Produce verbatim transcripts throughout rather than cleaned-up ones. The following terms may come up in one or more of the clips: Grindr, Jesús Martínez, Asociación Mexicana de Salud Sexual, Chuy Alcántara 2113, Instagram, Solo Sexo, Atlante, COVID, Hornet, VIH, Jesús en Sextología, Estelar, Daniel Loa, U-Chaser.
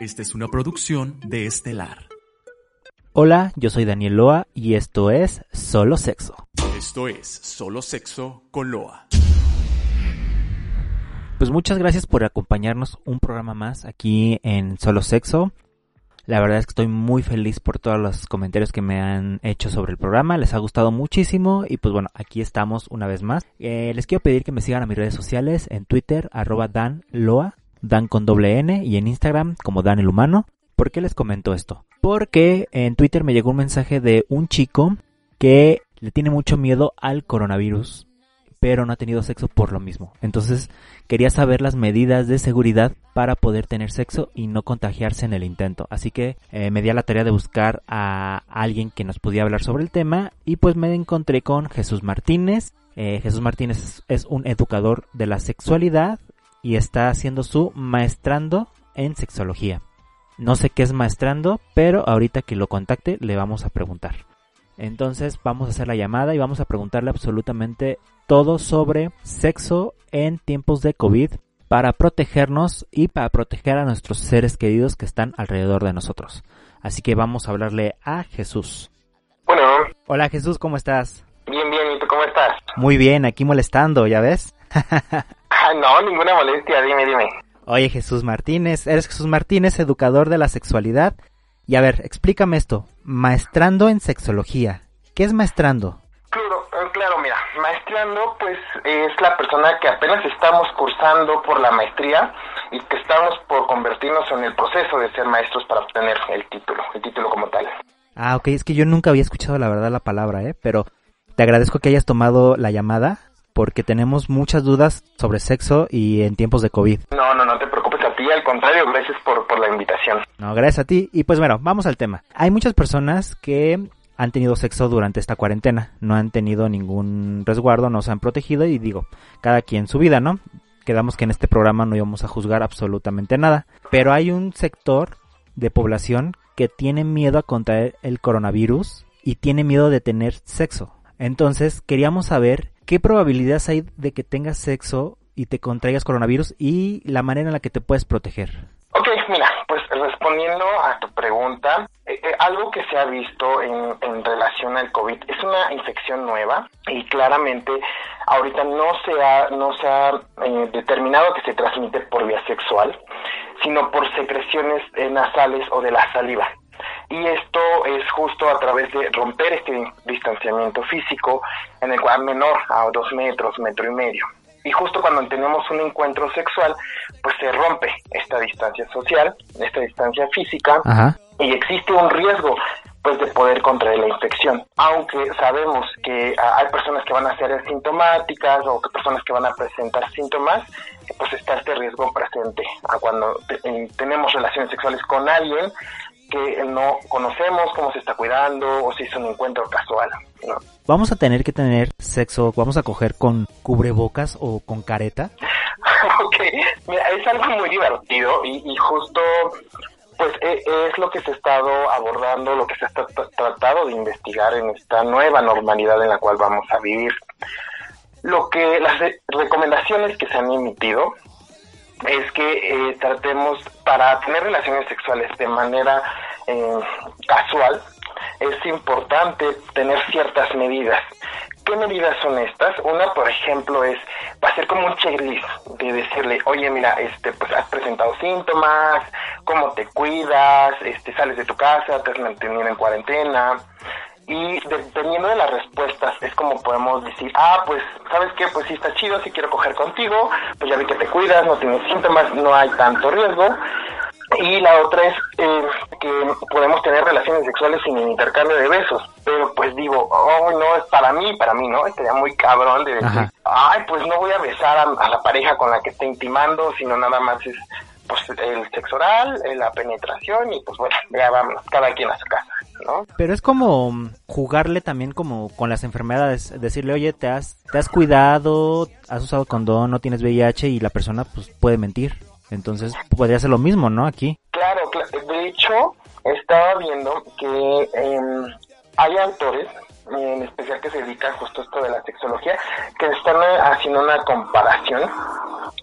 Esta es una producción de Estelar. Hola, yo soy Daniel Loa y esto es Solo Sexo. Esto es Solo Sexo con Loa. Pues muchas gracias por acompañarnos un programa más aquí en Solo Sexo. La verdad es que estoy muy feliz por todos los comentarios que me han hecho sobre el programa. Les ha gustado muchísimo y pues bueno, aquí estamos una vez más. Eh, les quiero pedir que me sigan a mis redes sociales en Twitter, arroba Dan Loa, Dan con doble N, y en Instagram como Dan el Humano. ¿Por qué les comento esto? Porque en Twitter me llegó un mensaje de un chico que le tiene mucho miedo al coronavirus, pero no ha tenido sexo por lo mismo. Entonces quería saber las medidas de seguridad para poder tener sexo y no contagiarse en el intento. Así que eh, me di a la tarea de buscar a alguien que nos pudiera hablar sobre el tema y pues me encontré con Jesús Martínez. Eh, Jesús Martínez es un educador de la sexualidad y está haciendo su maestrando en sexología. No sé qué es maestrando, pero ahorita que lo contacte le vamos a preguntar. Entonces vamos a hacer la llamada y vamos a preguntarle absolutamente todo sobre sexo en tiempos de COVID para protegernos y para proteger a nuestros seres queridos que están alrededor de nosotros. Así que vamos a hablarle a Jesús. Bueno. Hola Jesús, ¿cómo estás? Bien, bien, ¿y tú cómo estás? Muy bien, aquí molestando, ¿ya ves? Ah, no, ninguna molestia, dime, dime. Oye Jesús Martínez, eres Jesús Martínez, educador de la sexualidad. Y a ver, explícame esto, maestrando en sexología. ¿Qué es maestrando? Claro, claro, mira, maestrando pues es la persona que apenas estamos cursando por la maestría y que estamos por convertirnos en el proceso de ser maestros para obtener el título, el título como tal. Ah, ok, es que yo nunca había escuchado la verdad la palabra, ¿eh? Pero te agradezco que hayas tomado la llamada porque tenemos muchas dudas sobre sexo y en tiempos de COVID. No, no, no te preocupes. Y al contrario, gracias por, por la invitación. No, gracias a ti. Y pues bueno, vamos al tema. Hay muchas personas que han tenido sexo durante esta cuarentena. No han tenido ningún resguardo, no se han protegido y digo, cada quien su vida, ¿no? Quedamos que en este programa no íbamos a juzgar absolutamente nada. Pero hay un sector de población que tiene miedo a contraer el coronavirus y tiene miedo de tener sexo. Entonces, queríamos saber qué probabilidades hay de que tengas sexo y te contraigas coronavirus y la manera en la que te puedes proteger. Ok, mira, pues respondiendo a tu pregunta, eh, eh, algo que se ha visto en, en relación al COVID es una infección nueva y claramente ahorita no se ha, no se ha eh, determinado que se transmite por vía sexual, sino por secreciones nasales o de la saliva. Y esto es justo a través de romper este distanciamiento físico en el cual menor a dos metros, metro y medio. Y justo cuando tenemos un encuentro sexual, pues se rompe esta distancia social, esta distancia física. Ajá. Y existe un riesgo pues de poder contraer la infección. Aunque sabemos que a, hay personas que van a ser asintomáticas o que personas que van a presentar síntomas, pues está este riesgo presente. A cuando te, eh, tenemos relaciones sexuales con alguien que no conocemos cómo se está cuidando o si es un encuentro casual, ¿no? ¿Vamos a tener que tener sexo, vamos a coger con cubrebocas o con careta? Ok, mira, es algo muy divertido y, y justo pues es, es lo que se ha estado abordando, lo que se ha tra- tratado de investigar en esta nueva normalidad en la cual vamos a vivir. Lo que las re- recomendaciones que se han emitido es que eh, tratemos para tener relaciones sexuales de manera eh, casual. Es importante tener ciertas medidas. ¿Qué medidas son estas? Una, por ejemplo, es va a ser como un checklist de decirle, oye, mira, este, pues has presentado síntomas, cómo te cuidas, este, sales de tu casa, te has mantenido en cuarentena. Y dependiendo de las respuestas es como podemos decir, ah, pues, ¿sabes qué? Pues sí está chido, sí quiero coger contigo, pues ya vi que te cuidas, no tienes síntomas, no hay tanto riesgo. Y la otra es eh, que podemos tener relaciones sexuales sin intercambio de besos. Pero pues digo, oh, no, es para mí, para mí, ¿no? Estaría muy cabrón de decir, ajá, ay, pues no voy a besar a, a la pareja con la que esté intimando, sino nada más es pues el sexo oral, la penetración y pues bueno, ya vámonos, cada quien a su casa, ¿no? Pero es como jugarle también como con las enfermedades, decirle, oye, te has te has cuidado, has usado condón, no tienes V I H y la persona pues puede mentir. Entonces podría ser lo mismo, ¿no? Aquí. Claro, claro. De hecho, estaba viendo que eh, hay autores en especial que se dedican justo a esto de la sexología, que están haciendo una comparación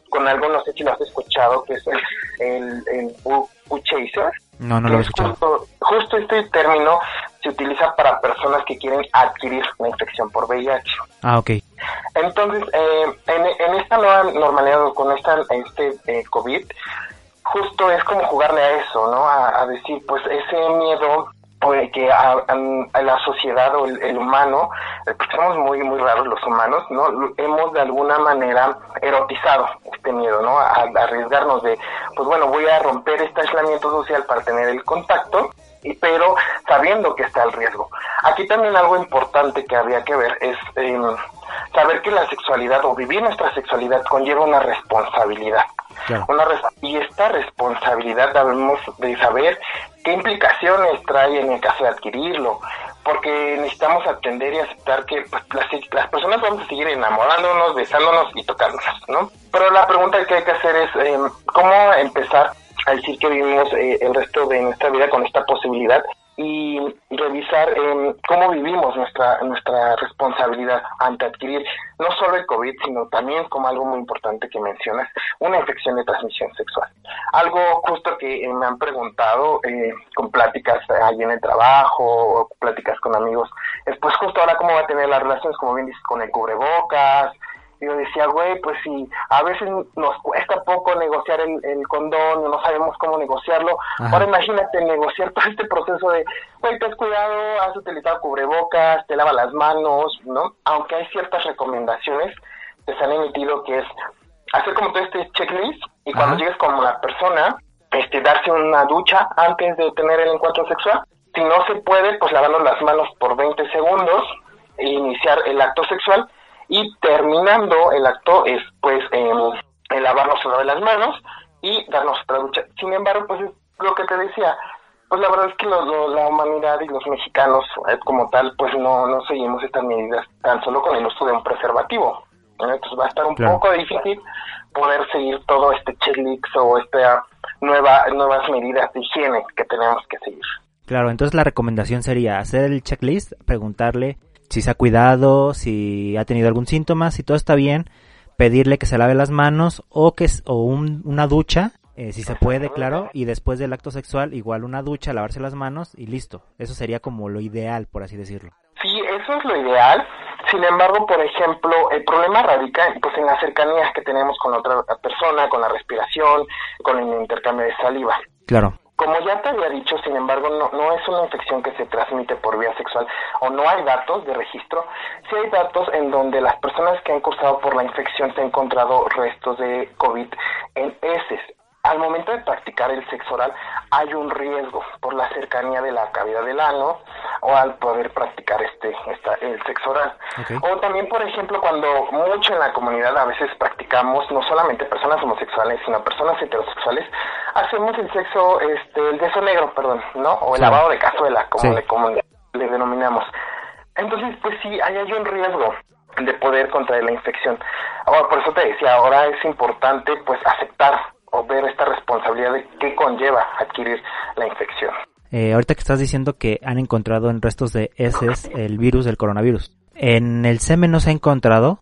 con algo, no sé si lo has escuchado, que es el, el, el U-Chaser. No, no lo he escuchado. Justo, justo este término se utiliza para personas que quieren adquirir una infección por V I H. Ah, ok. Entonces, eh, en, en esta nueva normalidad, con esta, este eh, COVID, justo es como jugarle a eso, ¿no? A, a decir, pues, ese miedo que a, a, a la sociedad o el, el humano, porque somos muy, muy raros los humanos, ¿no? Hemos de alguna manera erotizado este miedo, ¿no? A, a arriesgarnos de, pues bueno, voy a romper este aislamiento social para tener el contacto, y, pero sabiendo que está el riesgo. Aquí también algo importante que habría que ver es eh, saber que la sexualidad o vivir nuestra sexualidad conlleva una responsabilidad. Claro. Una res- y esta responsabilidad debemos de saber qué implicaciones trae en el caso de adquirirlo, porque necesitamos atender y aceptar que pues, las, las personas vamos a seguir enamorándonos, besándonos y tocándonos, ¿no? Pero la pregunta que hay que hacer es eh, cómo empezar a decir que vivimos eh, el resto de nuestra vida con esta posibilidad y revisar eh, cómo vivimos nuestra nuestra responsabilidad ante adquirir no solo el COVID, sino también, como algo muy importante que mencionas, una infección de transmisión sexual. Algo justo que eh, me han preguntado eh, con pláticas ahí en el trabajo, o pláticas con amigos, es pues justo ahora cómo va a tener las relaciones, como bien dices, con el cubrebocas. Yo decía, güey, pues si a veces nos cuesta poco negociar el, el condón, no sabemos cómo negociarlo. Ajá. Ahora imagínate negociar todo este proceso de, güey, te has cuidado, has utilizado cubrebocas, te lavas las manos, ¿no? Aunque hay ciertas recomendaciones que se han emitido, que es hacer como todo este checklist y cuando Ajá. llegues con la persona, este, darse una ducha antes de tener el encuentro sexual. Si no se puede, pues lavarnos las manos por veinte segundos e iniciar el acto sexual. Y terminando el acto es, pues, eh, el lavarnos otra vez las manos y darnos otra ducha. Sin embargo, pues, es lo que te decía, pues, la verdad es que lo, lo, la humanidad y los mexicanos, eh, como tal, pues, no, no seguimos estas medidas tan solo con el uso de un preservativo, ¿no? Entonces, va a estar un claro. poco difícil poder seguir todo este checklist o esta nueva nuevas medidas de higiene que tenemos que seguir. Claro, entonces la recomendación sería hacer el checklist, preguntarle si se ha cuidado, si ha tenido algún síntoma, si todo está bien, pedirle que se lave las manos o que o un, una ducha, eh, si se puede, claro, y después del acto sexual igual una ducha, lavarse las manos y listo. Eso sería como lo ideal, por así decirlo. Sí, eso es lo ideal. Sin embargo, por ejemplo, el problema radica pues en las cercanías que tenemos con otra persona, con la respiración, con el intercambio de saliva. Claro. Como ya te había dicho, sin embargo, no, no es una infección que se transmite por vía sexual, o no hay datos de registro. Sí hay datos en donde las personas que han cursado por la infección se han encontrado restos de COVID en heces. Al momento de practicar el sexo oral hay un riesgo por la cercanía de la cavidad del ano o al poder practicar este, esta, el sexo oral. Okay. O también, por ejemplo, cuando mucho en la comunidad a veces practicamos, no solamente personas homosexuales, sino personas heterosexuales, hacemos el sexo, este, el beso negro, perdón, ¿no? O el sí. lavado de cazuela, como, sí. le, como le, le denominamos. Entonces, pues sí, ahí hay un riesgo de poder contraer la infección. Ahora, por eso te decía, ahora es importante pues aceptar o ver esta responsabilidad de qué conlleva adquirir la infección. Eh, ahorita que estás diciendo que han encontrado en restos de heces el virus del coronavirus, ¿en el semen no se ha encontrado?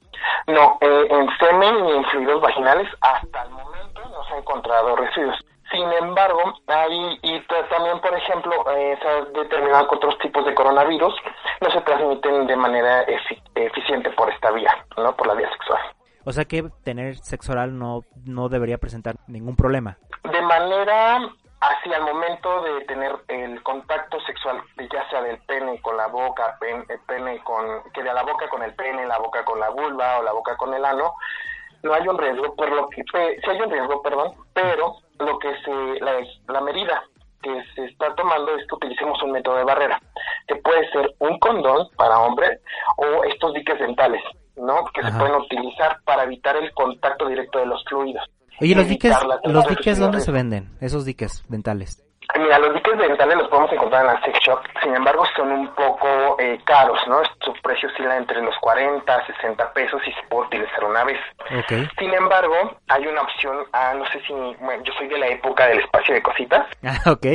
No, eh, en semen y en fluidos vaginales hasta el momento no se han encontrado residuos. Sin embargo, hay, y también, por ejemplo, eh, se ha determinado que otros tipos de coronavirus no se transmiten de manera efic- eficiente por esta vía, ¿no? Por la vía sexual. O sea que tener sexo oral no, no debería presentar ningún problema. De manera, hacia el momento de tener el contacto sexual, ya sea del pene con la boca, pen, el pene con, que de la boca con el pene, la boca con la vulva o la boca con el ano, no hay un riesgo, por lo que, sí hay un riesgo, perdón, pero lo que se, la, la medida que se está tomando es que utilicemos un método de barrera, que puede ser un condón para hombre o estos diques dentales, ¿no? Que Ajá. se pueden utilizar para evitar el contacto directo de los fluidos. Oye, ¿los diques, los diques dónde se venden? Esos diques dentales. Mira, los diques dentales los podemos encontrar en la sex shop, sin embargo son un poco eh, caros, ¿no? Su precio oscila entre los cuarenta, sesenta pesos y se puede utilizar una vez. Okay. Sin embargo, hay una opción, ah, no sé si, bueno, yo soy de la época del espacio de cositas. Ah, ok.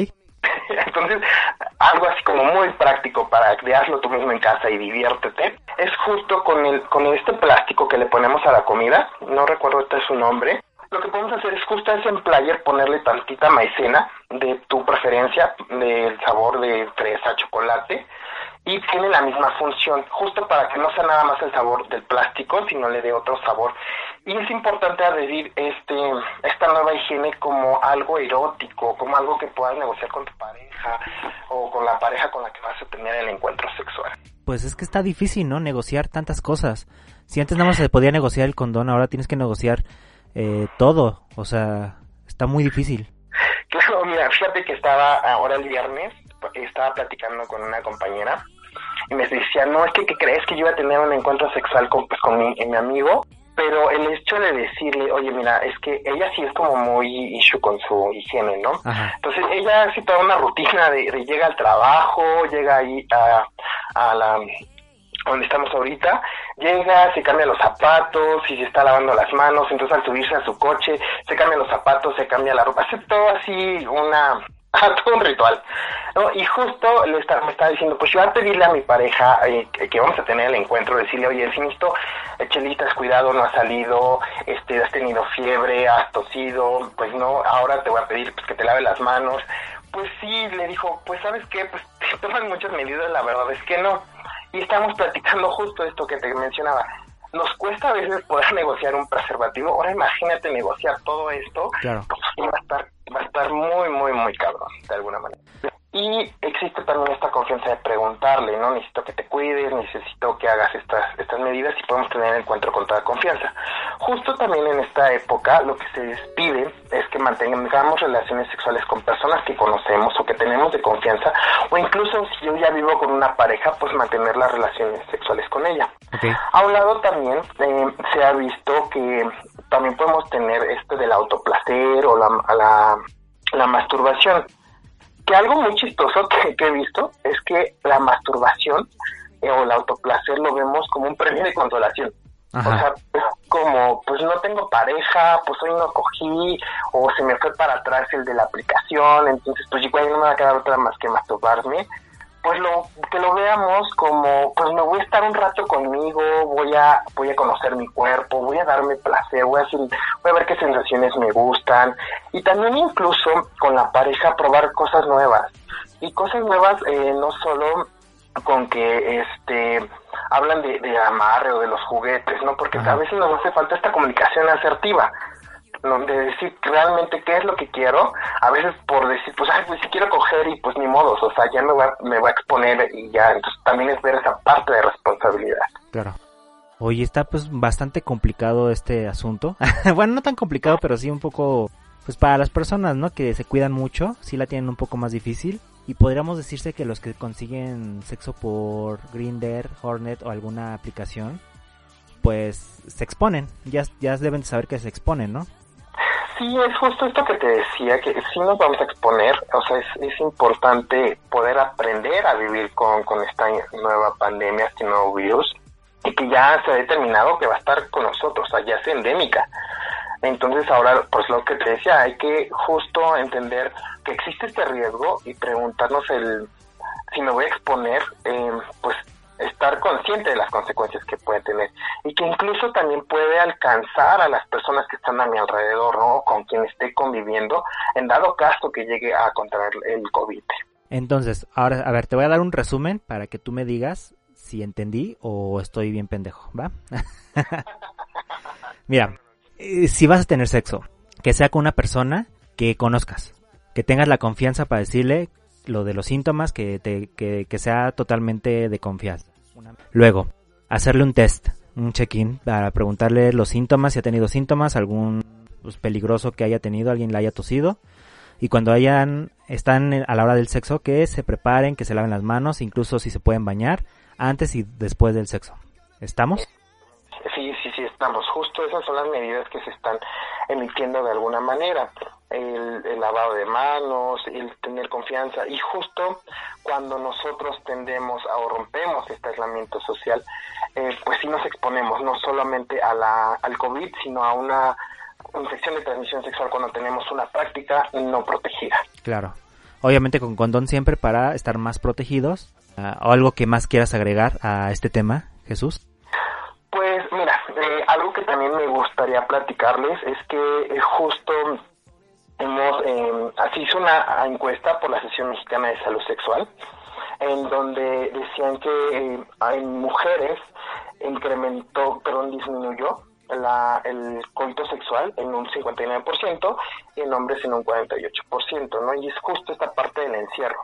Entonces, algo así como muy práctico para crearlo tú mismo en casa y diviértete, es justo con el con este plástico que le ponemos a la comida, no recuerdo este su nombre. Lo que podemos hacer es justo a ese player ponerle tantita maicena de tu preferencia, del sabor de fresa, chocolate, y tiene la misma función, justo para que no sea nada más el sabor del plástico, sino le dé otro sabor. Y es importante adherir este esta nueva higiene como algo erótico, como algo que puedas negociar con tu pareja o con la pareja con la que vas a tener el encuentro sexual. Pues es que está difícil, ¿no? Negociar tantas cosas. Si antes nada más se podía negociar el condón, ahora tienes que negociar Eh, todo, o sea, está muy difícil. Claro, mira, fíjate que estaba ahora el viernes, estaba platicando con una compañera y me decía, no, es que, que crees que yo iba a tener un encuentro sexual con, pues, con mi, mi amigo, pero el hecho de decirle, oye, mira, es que ella sí es como muy issue con su higiene, ¿no? Ajá. Entonces ella sí toda una rutina de, de llega al trabajo, llega ahí a, a la... donde estamos ahorita, llega, se cambia los zapatos y se está lavando las manos, entonces al subirse a su coche se cambia los zapatos, se cambia la ropa, hace todo así una todo un ritual, ¿no? Y justo le está, me estaba diciendo, pues yo voy a pedirle a mi pareja eh, que vamos a tener el encuentro, decirle, oye, si necesito, chelitas, cuidado, no has salido, este, has tenido fiebre, has tosido, pues no, ahora te voy a pedir pues, que te lave las manos. Pues sí, le dijo, pues ¿sabes qué? Pues te toman muchas medidas, la verdad es que no. Y estamos platicando justo esto que te mencionaba. Nos cuesta a veces poder negociar un preservativo. Ahora imagínate negociar todo esto. Claro. Pues, va a estar, va a estar muy, muy, muy cabrón, de alguna manera. Y existe también esta confianza de preguntarle, ¿no? Necesito que te cuides, necesito que hagas estas, estas medidas y podemos tener el encuentro con toda confianza. Justo también en esta época lo que se pide es que mantengamos relaciones sexuales con personas que conocemos o que tenemos de confianza, o incluso si yo ya vivo con una pareja, pues mantener las relaciones sexuales con ella. Okay. A un lado también eh, se ha visto que también podemos tener esto del autoplacer o la, la, la masturbación. Que algo muy chistoso que, que he visto es que la masturbación eh, o el autoplacer lo vemos como un premio de consolación. Ajá. O sea, es como, pues no tengo pareja, pues hoy no cogí, o se me fue para atrás el de la aplicación, entonces pues igual no me va a quedar otra más que masturbarme. Pues lo que lo veamos como, pues me voy a estar un rato conmigo, voy a voy a conocer mi cuerpo, voy a darme placer, voy a, hacer, voy a ver qué sensaciones me gustan. Y también incluso con la pareja probar cosas nuevas. Y cosas nuevas eh, no solo con que este hablan de, de amarre o de los juguetes, ¿no? Porque a veces nos hace falta esta comunicación asertiva. Donde decir realmente qué es lo que quiero, a veces por decir, pues, ay, pues si quiero coger y pues ni modos, o sea, ya me va, me va a exponer y ya, entonces también es ver esa parte de responsabilidad. Claro. Oye, está pues bastante complicado este asunto. Bueno, no tan complicado, pero sí un poco, pues para las personas, ¿no? Que se cuidan mucho, sí la tienen un poco más difícil. Y podríamos decirse que los que consiguen sexo por Grindr, Hornet o alguna aplicación, pues se exponen, ya, ya deben saber que se exponen, ¿no? Sí, es justo esto que te decía, que sí nos vamos a exponer, o sea, es, es importante poder aprender a vivir con, con esta nueva pandemia, este nuevo virus, y que ya se ha determinado que va a estar con nosotros, o sea, ya es endémica. Entonces ahora, pues lo que te decía, hay que justo entender que existe este riesgo y preguntarnos el si me voy a exponer, eh, pues estar consciente de las consecuencias que puede tener y que incluso también puede alcanzar a las personas que están a mi alrededor, ¿no? Con quien esté conviviendo, en dado caso que llegue a contraer el COVID. Entonces, ahora, a ver, te voy a dar un resumen para que tú me digas si entendí o estoy bien pendejo, ¿va? Mira, si vas a tener sexo, que sea con una persona que conozcas, que tengas la confianza para decirle lo de los síntomas, que, te, que, que sea totalmente de confianza. Luego, hacerle un test, un check-in, para preguntarle los síntomas, si ha tenido síntomas, algún pues, peligroso que haya tenido, alguien le haya tosido. Y cuando hayan están a la hora del sexo, que se preparen, que se laven las manos, incluso si se pueden bañar, antes y después del sexo. ¿Estamos? Sí, sí, sí, estamos. Justo esas son las medidas que se están emitiendo de alguna manera. El, el lavado de manos, el tener confianza, y justo cuando nosotros tendemos a, o rompemos este aislamiento social, eh, pues sí nos exponemos no solamente a la, al COVID, sino a una infección de transmisión sexual cuando tenemos una práctica no protegida. Claro. obviamente con condón siempre para estar más protegidos. ¿O algo que más quieras agregar a este tema, Jesús? Pues mira, eh, algo que también me gustaría platicarles es que eh, justo hemos, eh, así hizo una encuesta por la Asociación Mexicana de Salud Sexual, en donde decían que eh, en mujeres incrementó, perdón, disminuyó la, el coito sexual en un cincuenta y nueve por ciento y en hombres en un cuarenta y ocho por ciento, ¿no? Y es justo esta parte del encierro,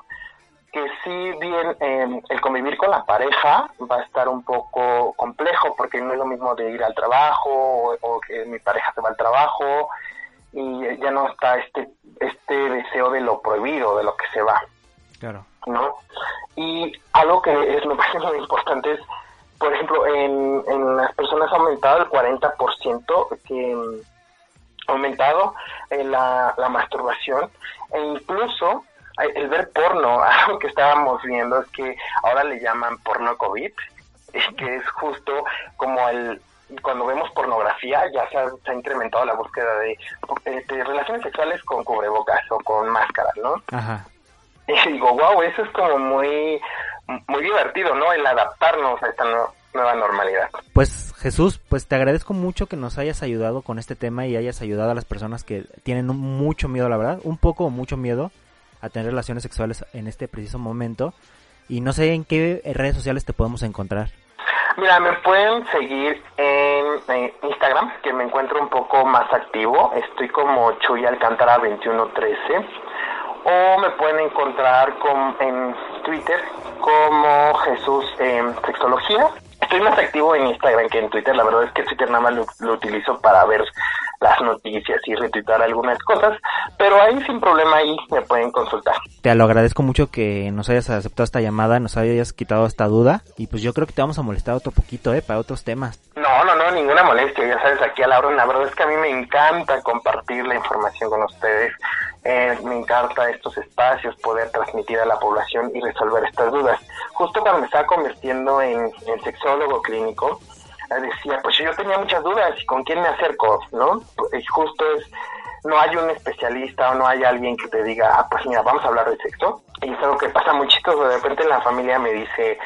que si bien eh, el convivir con la pareja va a estar un poco complejo, porque no es lo mismo de ir al trabajo o, o que mi pareja se va al trabajo y ya no está este este deseo de lo prohibido, de lo que se va. Claro. ¿No? Y algo que es, me parece muy importante es, por ejemplo, en, en las personas ha aumentado el cuarenta por ciento que ha aumentado en la, la masturbación, e incluso el ver porno, algo que estábamos viendo es que ahora le llaman porno COVID, que es justo como el cuando vemos pornografía ya se ha, se ha incrementado la búsqueda de, de relaciones sexuales con cubrebocas o con máscaras, ¿no? Ajá. Y digo, wow, eso es como muy, muy divertido, ¿no? El adaptarnos a esta no, nueva normalidad. Pues Jesús, pues te agradezco mucho que nos hayas ayudado con este tema y hayas ayudado a las personas que tienen mucho miedo, la verdad, un poco o mucho miedo a tener relaciones sexuales en este preciso momento. Y no sé en qué redes sociales te podemos encontrar. Mira, me pueden seguir en, en Instagram, que me encuentro un poco más activo. Estoy como Chuy Alcántara veintiuno trece. O me pueden encontrar con, en Twitter como Jesús en Sextología. Estoy más activo en Instagram que en Twitter. La verdad es que Twitter nada más lo, lo utilizo para ver las noticias y retuitar algunas cosas, pero ahí sin problema ahí me pueden consultar. Te lo agradezco mucho que nos hayas aceptado esta llamada, nos hayas quitado esta duda, y pues yo creo que te vamos a molestar otro poquito, eh, para otros temas. No, no, no, ninguna molestia, ya sabes, aquí a la hora, la verdad es que a mí me encanta compartir la información con ustedes, eh, me encanta estos espacios, poder transmitir a la población y resolver estas dudas. Justo cuando me estaba convirtiendo en, en sexólogo clínico, decía, pues yo tenía muchas dudas, ¿y con quién me acerco? ¿No? Pues justo es, no hay un especialista o no hay alguien que te diga, ah, pues mira, vamos a hablar de sexo. Y es algo que pasa muy chistoso, de repente la familia me dice,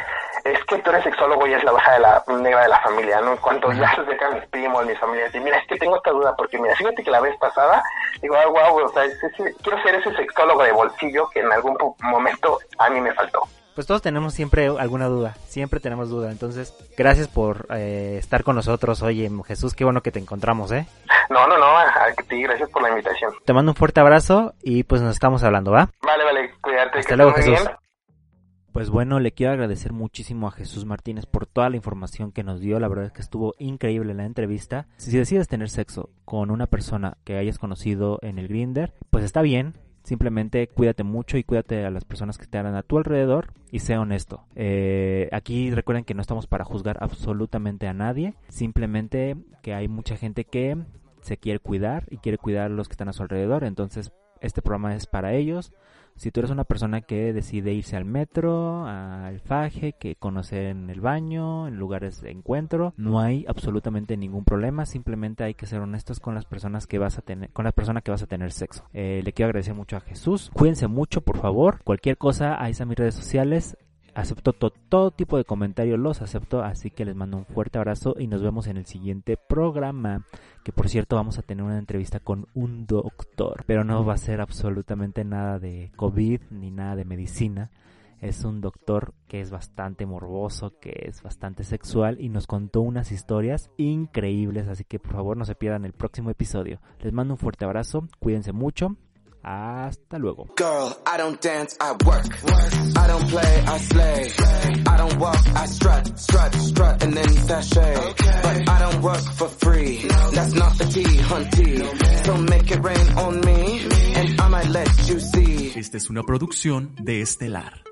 es que tú eres sexólogo y es la baja de la negra de la familia, ¿no? En cuanto ya se acercan mis primos, mis familias, y mira, es que tengo esta duda, porque mira, fíjate que la vez pasada, digo, ah, wow, o sea, es, es, quiero ser ese sexólogo de bolsillo que en algún momento a mí me faltó. Pues todos tenemos siempre alguna duda, siempre tenemos duda, entonces gracias por eh, estar con nosotros. Oye, Jesús, qué bueno que te encontramos, ¿eh? No, no, no, a ti, gracias por la invitación. Te mando un fuerte abrazo y pues nos estamos hablando, ¿va? Vale, vale, cuídate. Hasta luego, Jesús. Bien. Pues bueno, le quiero agradecer muchísimo a Jesús Martínez por toda la información que nos dio, la verdad es que estuvo increíble la entrevista. Si decides tener sexo con una persona que hayas conocido en el Grindr, pues está bien. Simplemente cuídate mucho y cuídate a las personas que te harán a tu alrededor y sea honesto. Eh, aquí recuerden que no estamos para juzgar absolutamente a nadie. Simplemente que hay mucha gente que se quiere cuidar y quiere cuidar a los que están a su alrededor. Entonces este programa es para ellos. Si tú eres una persona que decide irse al metro, al faje, que conocer en el baño, en lugares de encuentro, no hay absolutamente ningún problema. Simplemente hay que ser honestos con las personas que vas a tener, con la persona que vas a tener sexo. Eh, le quiero agradecer mucho a Jesús. Cuídense mucho, por favor. Cualquier cosa, ahí están mis redes sociales. Acepto to- todo tipo de comentarios, los acepto, así que les mando un fuerte abrazo y nos vemos en el siguiente programa, que por cierto vamos a tener una entrevista con un doctor, pero no va a ser absolutamente nada de COVID ni nada de medicina. Es un doctor que es bastante morboso, que es bastante sexual y nos contó unas historias increíbles, así que por favor no se pierdan el próximo episodio. Les mando un fuerte abrazo, cuídense mucho. Hasta luego. Girl, I don't dance, I work. I don't play, I slay. I don't walk, I strut, strut, strut, and then sashay. But I don't work for free. That's not the tea, hunty. So make it rain on me, and I might let you see. Esta es una producción de Estelar.